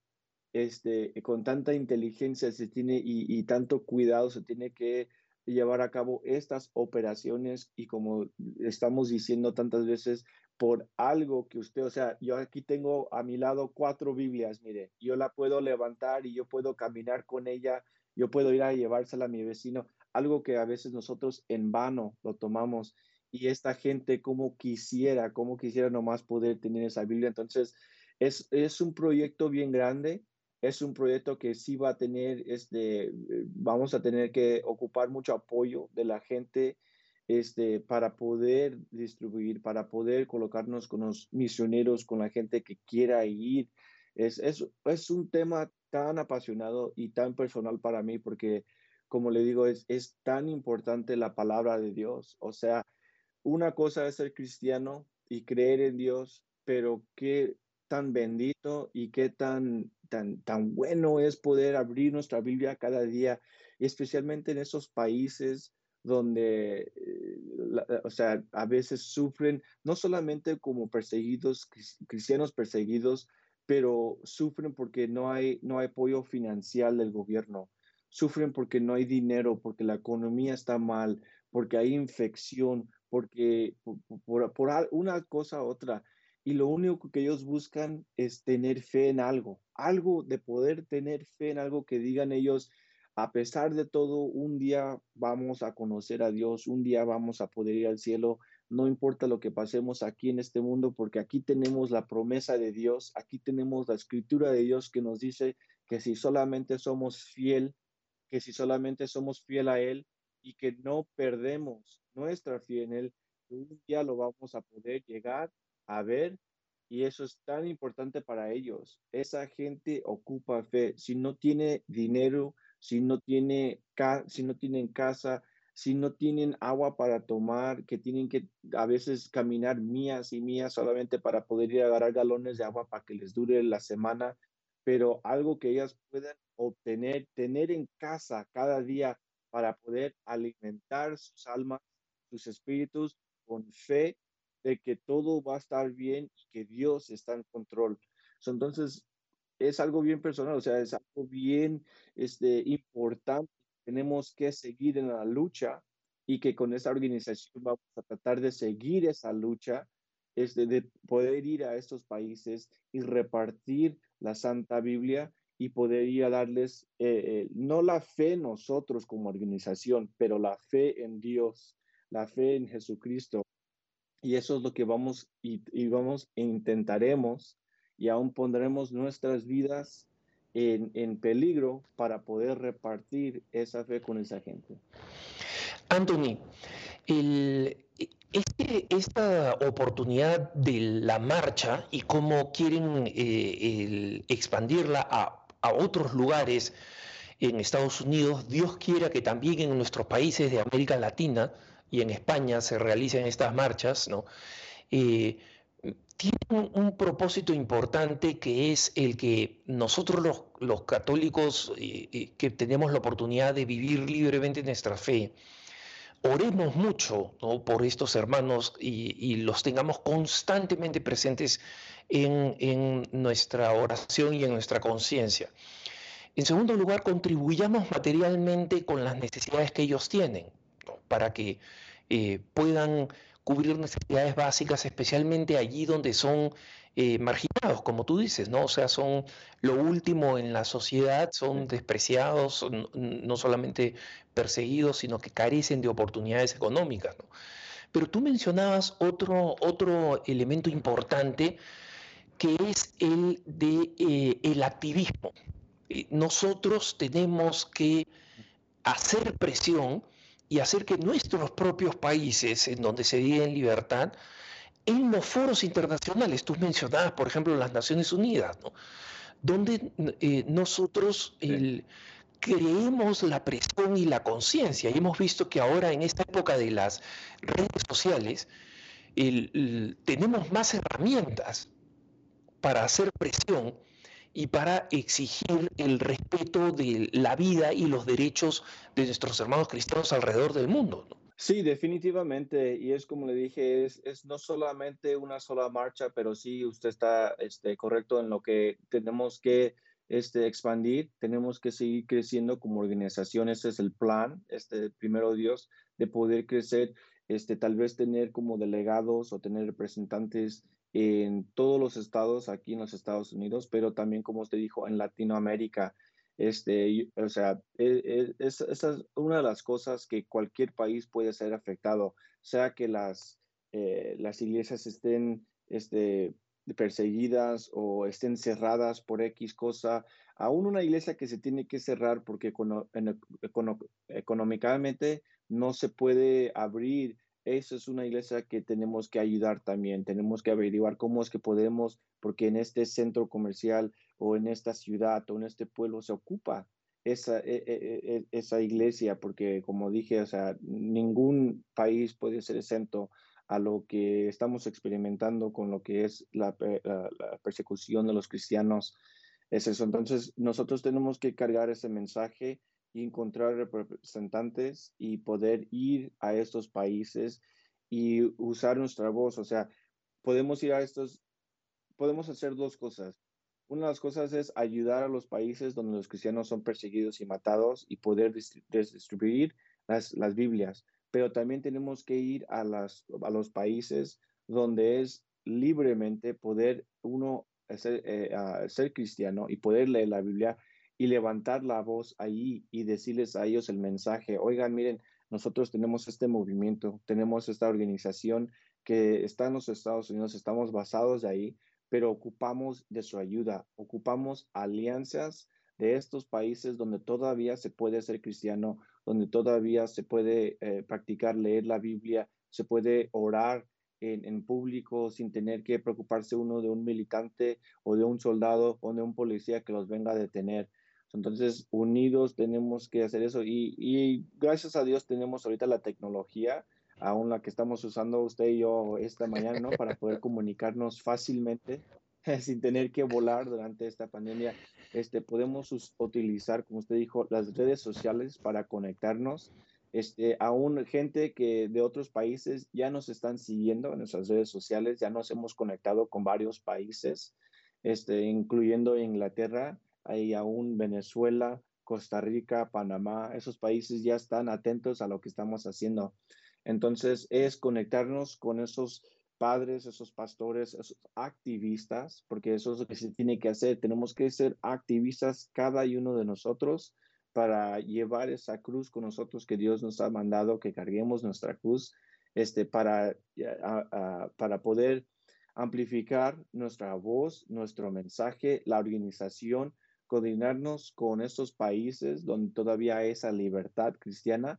este, con tanta inteligencia se tiene y, y tanto cuidado se tiene que llevar a cabo estas operaciones, y como estamos diciendo tantas veces, por algo que usted, o sea, yo aquí tengo a mi lado cuatro Biblias, mire, yo la puedo levantar y yo puedo caminar con ella, yo puedo ir a llevársela a mi vecino, algo que a veces nosotros en vano lo tomamos, y esta gente como quisiera, como quisiera nomás poder tener esa Biblia. Entonces es, es un proyecto bien grande, es un proyecto que sí va a tener, este, vamos a tener que ocupar mucho apoyo de la gente este, para poder distribuir, para poder colocarnos con los misioneros, con la gente que quiera ir. Es, es, es un tema tan apasionado y tan personal para mí, porque como le digo, es, es tan importante la palabra de Dios. O sea, una cosa es ser cristiano y creer en Dios, pero qué tan bendito y qué tan, tan, tan bueno es poder abrir nuestra Biblia cada día, especialmente en esos países donde, o sea, a veces sufren, no solamente como perseguidos, cristianos perseguidos, pero sufren porque no hay, no hay apoyo financiero del gobierno, sufren porque no hay dinero, porque la economía está mal, porque hay infección, porque por, por, por una cosa u otra. Y lo único que ellos buscan es tener fe en algo, algo de poder tener fe en algo que digan ellos, a pesar de todo, un día vamos a conocer a Dios, un día vamos a poder ir al cielo, no importa lo que pasemos aquí en este mundo, porque aquí tenemos la promesa de Dios, aquí tenemos la escritura de Dios que nos dice que si solamente somos fiel, que si solamente somos fiel a Él y que no perdemos nuestra fe en Él, un día lo vamos a poder llegar a ver. Y eso es tan importante para ellos. Esa gente ocupa fe. Si no tiene dinero, si no tiene ca- si no tienen casa, si no tienen agua para tomar, que tienen que a veces caminar millas y millas solamente para poder ir a agarrar galones de agua para que les dure la semana, pero algo que ellas puedan obtener, tener en casa cada día para poder alimentar sus almas, sus espíritus con fe de que todo va a estar bien y que Dios está en control. Entonces, es algo bien personal, o sea, es algo bien este, importante. Tenemos que seguir en la lucha y que con esta organización vamos a tratar de seguir esa lucha, este, de poder ir a estos países y repartir la Santa Biblia y poder ir a darles, eh, eh, no la fe en nosotros como organización, pero la fe en Dios, la fe en Jesucristo. Y eso es lo que vamos y, y vamos e intentaremos. Y aún pondremos nuestras vidas en, en peligro para poder repartir esa fe con esa gente. Anthony, el, este, esta oportunidad de la marcha y cómo quieren eh, el, expandirla a, a otros lugares en Estados Unidos, Dios quiera que también en nuestros países de América Latina y en España se realicen estas marchas, ¿no? Eh, Tienen un propósito importante que es el que nosotros los, los católicos eh, eh, que tenemos la oportunidad de vivir libremente nuestra fe, oremos mucho, ¿no?, por estos hermanos y, y los tengamos constantemente presentes en, en nuestra oración y en nuestra conciencia. En segundo lugar, contribuyamos materialmente con las necesidades que ellos tienen, ¿no?, para que eh, puedan cubrir necesidades básicas, especialmente allí donde son eh, marginados, como tú dices, ¿no? O sea, son lo último en la sociedad, son despreciados, son no solamente perseguidos, sino que carecen de oportunidades económicas, ¿no? Pero tú mencionabas otro, otro elemento importante, que es el de eh, el activismo. Nosotros tenemos que hacer presión y hacer que nuestros propios países, en donde se vive en libertad, en los foros internacionales, tú mencionabas, por ejemplo, las Naciones Unidas, ¿no?, donde eh, nosotros el, creemos la presión y la conciencia. Y hemos visto que ahora, en esta época de las redes sociales, el, el, tenemos más herramientas para hacer presión y para exigir el respeto de la vida y los derechos de nuestros hermanos cristianos alrededor del mundo, ¿no? Sí, definitivamente. Y es como le dije, es, es no solamente una sola marcha, pero sí usted está este, correcto en lo que tenemos que este, expandir, tenemos que seguir creciendo como organización. Ese es el plan, este, primero Dios, de poder crecer, este, tal vez tener como delegados o tener representantes en todos los estados aquí en los Estados Unidos, pero también, como usted dijo, en Latinoamérica. Este, o sea, es, esa es una de las cosas que cualquier país puede ser afectado, sea que las, eh, las iglesias estén este, perseguidas o estén cerradas por X cosa. Aún una iglesia que se tiene que cerrar porque econo, en, econo, económicamente no se puede abrir, esa es una iglesia que tenemos que ayudar también. Tenemos que averiguar cómo es que podemos, porque en este centro comercial o en esta ciudad o en este pueblo se ocupa esa, e, e, esa iglesia, porque como dije, o sea, ningún país puede ser exento a lo que estamos experimentando con lo que es la, la, la persecución de los cristianos. Es eso. Entonces, nosotros tenemos que cargar ese mensaje y encontrar representantes y poder ir a estos países y usar nuestra voz. O sea, podemos ir a estos, podemos hacer dos cosas. Una de las cosas es ayudar a los países donde los cristianos son perseguidos y matados y poder distribuir las, las Biblias. Pero también tenemos que ir a, las, a los países donde es libremente poder uno ser, eh, uh, ser cristiano y poder leer la Biblia y levantar la voz allí y decirles a ellos el mensaje. Oigan, miren, nosotros tenemos este movimiento, tenemos esta organización que está en los Estados Unidos, estamos basados de ahí, pero ocupamos de su ayuda, ocupamos alianzas de estos países donde todavía se puede ser cristiano, donde todavía se puede eh, practicar, leer la Biblia, se puede orar en, en público sin tener que preocuparse uno de un militante o de un soldado o de un policía que los venga a detener. Entonces, unidos tenemos que hacer eso y, y gracias a Dios tenemos ahorita la tecnología, aún la que estamos usando usted y yo esta mañana, ¿no? Para poder comunicarnos fácilmente sin tener que volar durante esta pandemia. Este, podemos utilizar, como usted dijo, las redes sociales para conectarnos. Este, aún gente que de otros países ya nos están siguiendo en nuestras redes sociales, ya nos hemos conectado con varios países, este, incluyendo Inglaterra, ahí aún Venezuela, Costa Rica, Panamá. Esos países ya están atentos a lo que estamos haciendo. Entonces, es conectarnos con esos padres, esos pastores, esos activistas, porque eso es lo que se tiene que hacer. Tenemos que ser activistas cada uno de nosotros para llevar esa cruz con nosotros que Dios nos ha mandado, que carguemos nuestra cruz, este, para, a, a, para poder amplificar nuestra voz, nuestro mensaje, la organización, coordinarnos con estos países donde todavía hay esa libertad cristiana.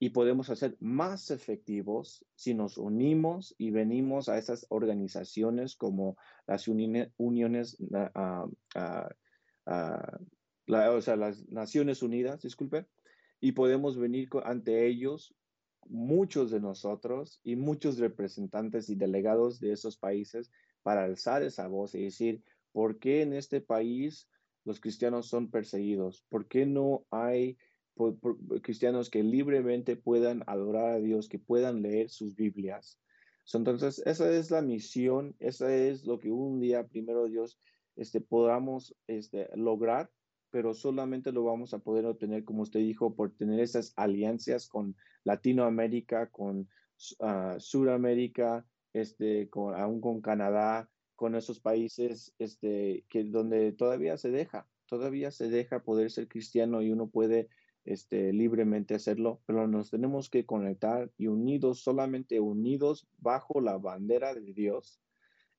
Y podemos hacer más efectivos si nos unimos y venimos a esas organizaciones como las uni- uniones, uh, uh, uh, la, o sea, las Naciones Unidas, disculpe, y podemos venir ante ellos, muchos de nosotros y muchos representantes y delegados de esos países para alzar esa voz y decir, ¿por qué en este país los cristianos son perseguidos? ¿Por qué no hay Por, por, cristianos que libremente puedan adorar a Dios, que puedan leer sus Biblias? So, entonces, esa es la misión, esa es lo que un día, primero Dios, este, podamos este, lograr, pero solamente lo vamos a poder obtener, como usted dijo, por tener esas alianzas con Latinoamérica, con uh, Suramérica, este, con, aún con Canadá, con esos países este, que, donde todavía se deja, todavía se deja poder ser cristiano y uno puede Este, libremente hacerlo, pero nos tenemos que conectar y unidos, solamente unidos bajo la bandera de Dios,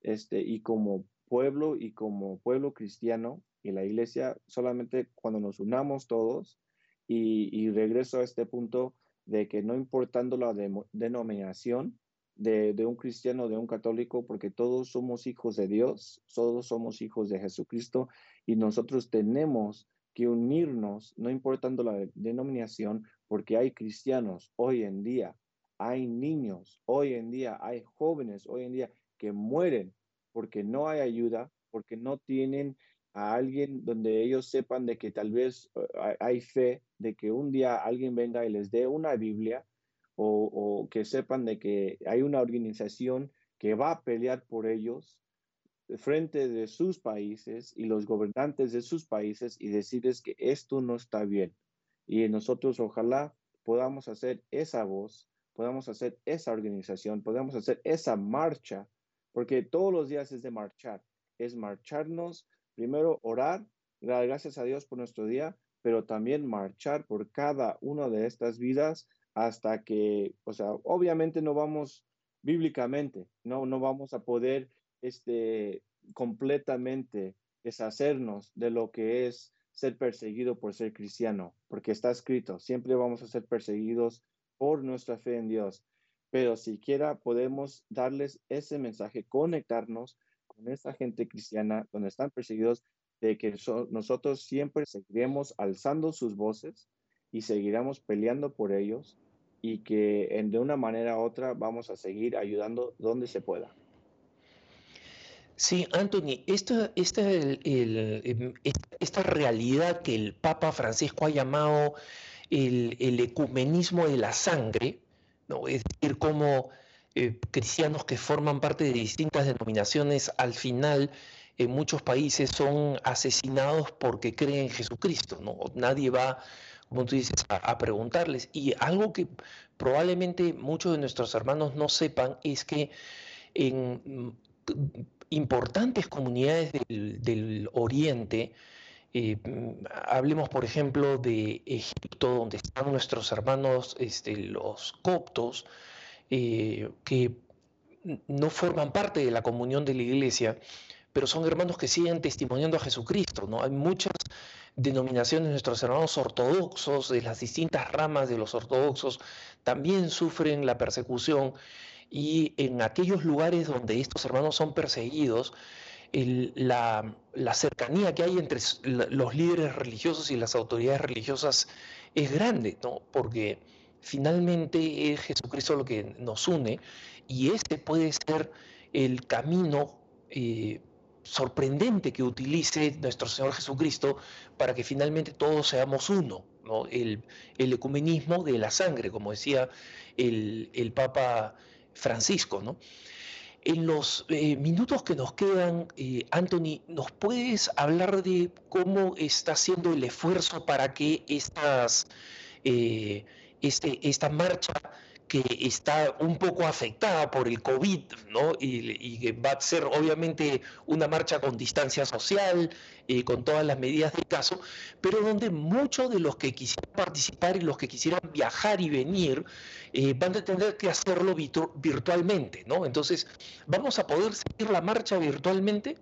este, y como pueblo y como pueblo cristiano y la iglesia, solamente cuando nos unamos todos y, y regreso a este punto de que no importando la de, denominación de, de un cristiano, de un católico, porque todos somos hijos de Dios, todos somos hijos de Jesucristo y nosotros tenemos que unirnos, no importando la denominación, porque hay cristianos hoy en día, hay niños hoy en día, hay jóvenes hoy en día que mueren porque no hay ayuda, porque no tienen a alguien donde ellos sepan de que tal vez hay fe, de que un día alguien venga y les dé una Biblia, o, o que sepan de que hay una organización que va a pelear por ellos frente de sus países y los gobernantes de sus países y decirles que esto no está bien. Y nosotros ojalá podamos hacer esa voz, podamos hacer esa organización, podamos hacer esa marcha, porque todos los días es de marchar, es marcharnos, primero orar, dar gracias a Dios por nuestro día, pero también marchar por cada una de estas vidas hasta que, o sea, obviamente no vamos bíblicamente, no, no vamos a poder Este, completamente deshacernos de lo que es ser perseguido por ser cristiano, porque está escrito, siempre vamos a ser perseguidos por nuestra fe en Dios, pero siquiera podemos darles ese mensaje, conectarnos con esa gente cristiana donde están perseguidos de que so- nosotros siempre seguiremos alzando sus voces y seguiremos peleando por ellos, y que en, de una manera u otra vamos a seguir ayudando donde se pueda. Sí, Anthony, esta, esta, el, el, esta realidad que el Papa Francisco ha llamado el, el ecumenismo de la sangre, ¿no? Es decir, como eh, cristianos que forman parte de distintas denominaciones, al final en muchos países son asesinados porque creen en Jesucristo, ¿no? Nadie va, como tú dices, a, a preguntarles. Y algo que probablemente muchos de nuestros hermanos no sepan es que en importantes comunidades del, del Oriente, eh, hablemos por ejemplo de Egipto, donde están nuestros hermanos este, los coptos, eh, que no forman parte de la comunión de la Iglesia, pero son hermanos que siguen testimoniando a Jesucristo, ¿no? Hay muchas denominaciones, nuestros hermanos ortodoxos, de las distintas ramas de los ortodoxos, también sufren la persecución, y en aquellos lugares donde estos hermanos son perseguidos, el, la, la cercanía que hay entre los líderes religiosos y las autoridades religiosas es grande, ¿no? Porque finalmente es Jesucristo lo que nos une, y ese puede ser el camino eh, sorprendente que utilice nuestro Señor Jesucristo para que finalmente todos seamos uno, ¿no? El, el ecumenismo de la sangre, como decía el, el Papa Francisco, ¿no? En los eh, minutos que nos quedan, eh, Anthony, ¿nos puedes hablar de cómo está haciendo el esfuerzo para que estas, eh, este, esta marcha que está un poco afectada por el COVID, ¿no? Y que va a ser obviamente una marcha con distancia social, eh, con todas las medidas del caso, pero donde muchos de los que quisieran participar y los que quisieran viajar y venir eh, van a tener que hacerlo virtu- virtualmente, ¿no? Entonces, ¿vamos a poder seguir la marcha virtualmente?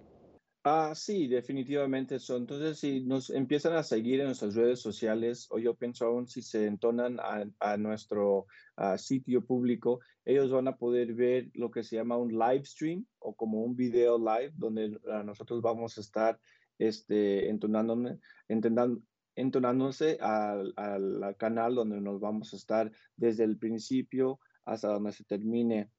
Ah, sí, definitivamente son. Entonces, si nos empiezan a seguir en nuestras redes sociales, o yo pienso aún si se entonan a, a nuestro uh, sitio público, ellos van a poder ver lo que se llama un live stream, o como un video live, donde uh, nosotros vamos a estar este, entonando, entendan, entonándose al, al canal donde nos vamos a estar desde el principio hasta donde se termine.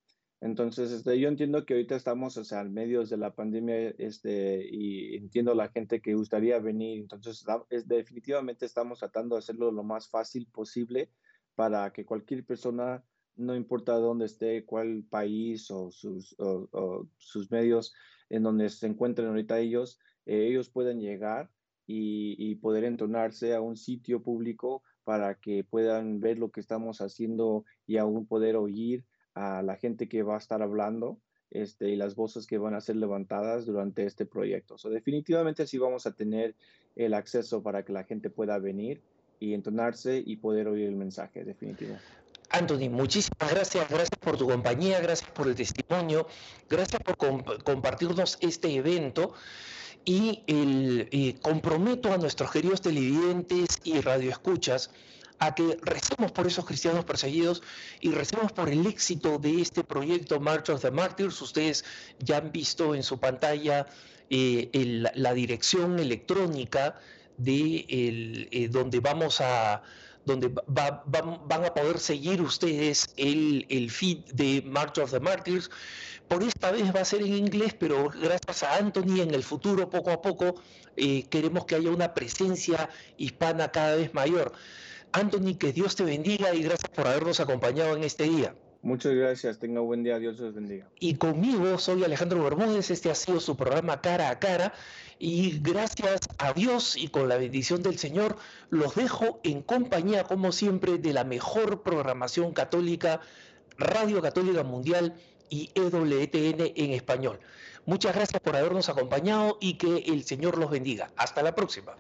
Entonces, este, yo entiendo que ahorita estamos, o sea, en medio de la pandemia, este, y entiendo a la gente que gustaría venir. Entonces, es, definitivamente estamos tratando de hacerlo lo más fácil posible para que cualquier persona, no importa dónde esté, cuál país o sus, o, o sus medios en donde se encuentren ahorita ellos, eh, ellos puedan llegar y, y poder entonarse a un sitio público para que puedan ver lo que estamos haciendo y aún poder oír a la gente que va a estar hablando este, y las voces que van a ser levantadas durante este proyecto. So, definitivamente sí vamos a tener el acceso para que la gente pueda venir y entonarse y poder oír el mensaje definitivo. Anthony, muchísimas gracias, gracias por tu compañía, gracias por el testimonio, gracias por comp- compartirnos este evento, y el, eh, comprometo a nuestros queridos televidentes y radioescuchas a que recemos por esos cristianos perseguidos y recemos por el éxito de este proyecto March of the Martyrs. Ustedes ya han visto en su pantalla eh, el, la dirección electrónica de el, eh, donde vamos a donde va, va, van a poder seguir ustedes el, el feed de March of the Martyrs. Por esta vez va a ser en inglés, pero gracias a Anthony en el futuro, poco a poco, eh, queremos que haya una presencia hispana cada vez mayor. Anthony, que Dios te bendiga y gracias por habernos acompañado en este día. Muchas gracias, tenga un buen día, Dios los bendiga. Y conmigo soy Alejandro Bermúdez, este ha sido su programa Cara a Cara, y gracias a Dios y con la bendición del Señor, los dejo en compañía, como siempre, de la mejor programación católica, Radio Católica Mundial y E W T N en español. Muchas gracias por habernos acompañado y que el Señor los bendiga. Hasta la próxima.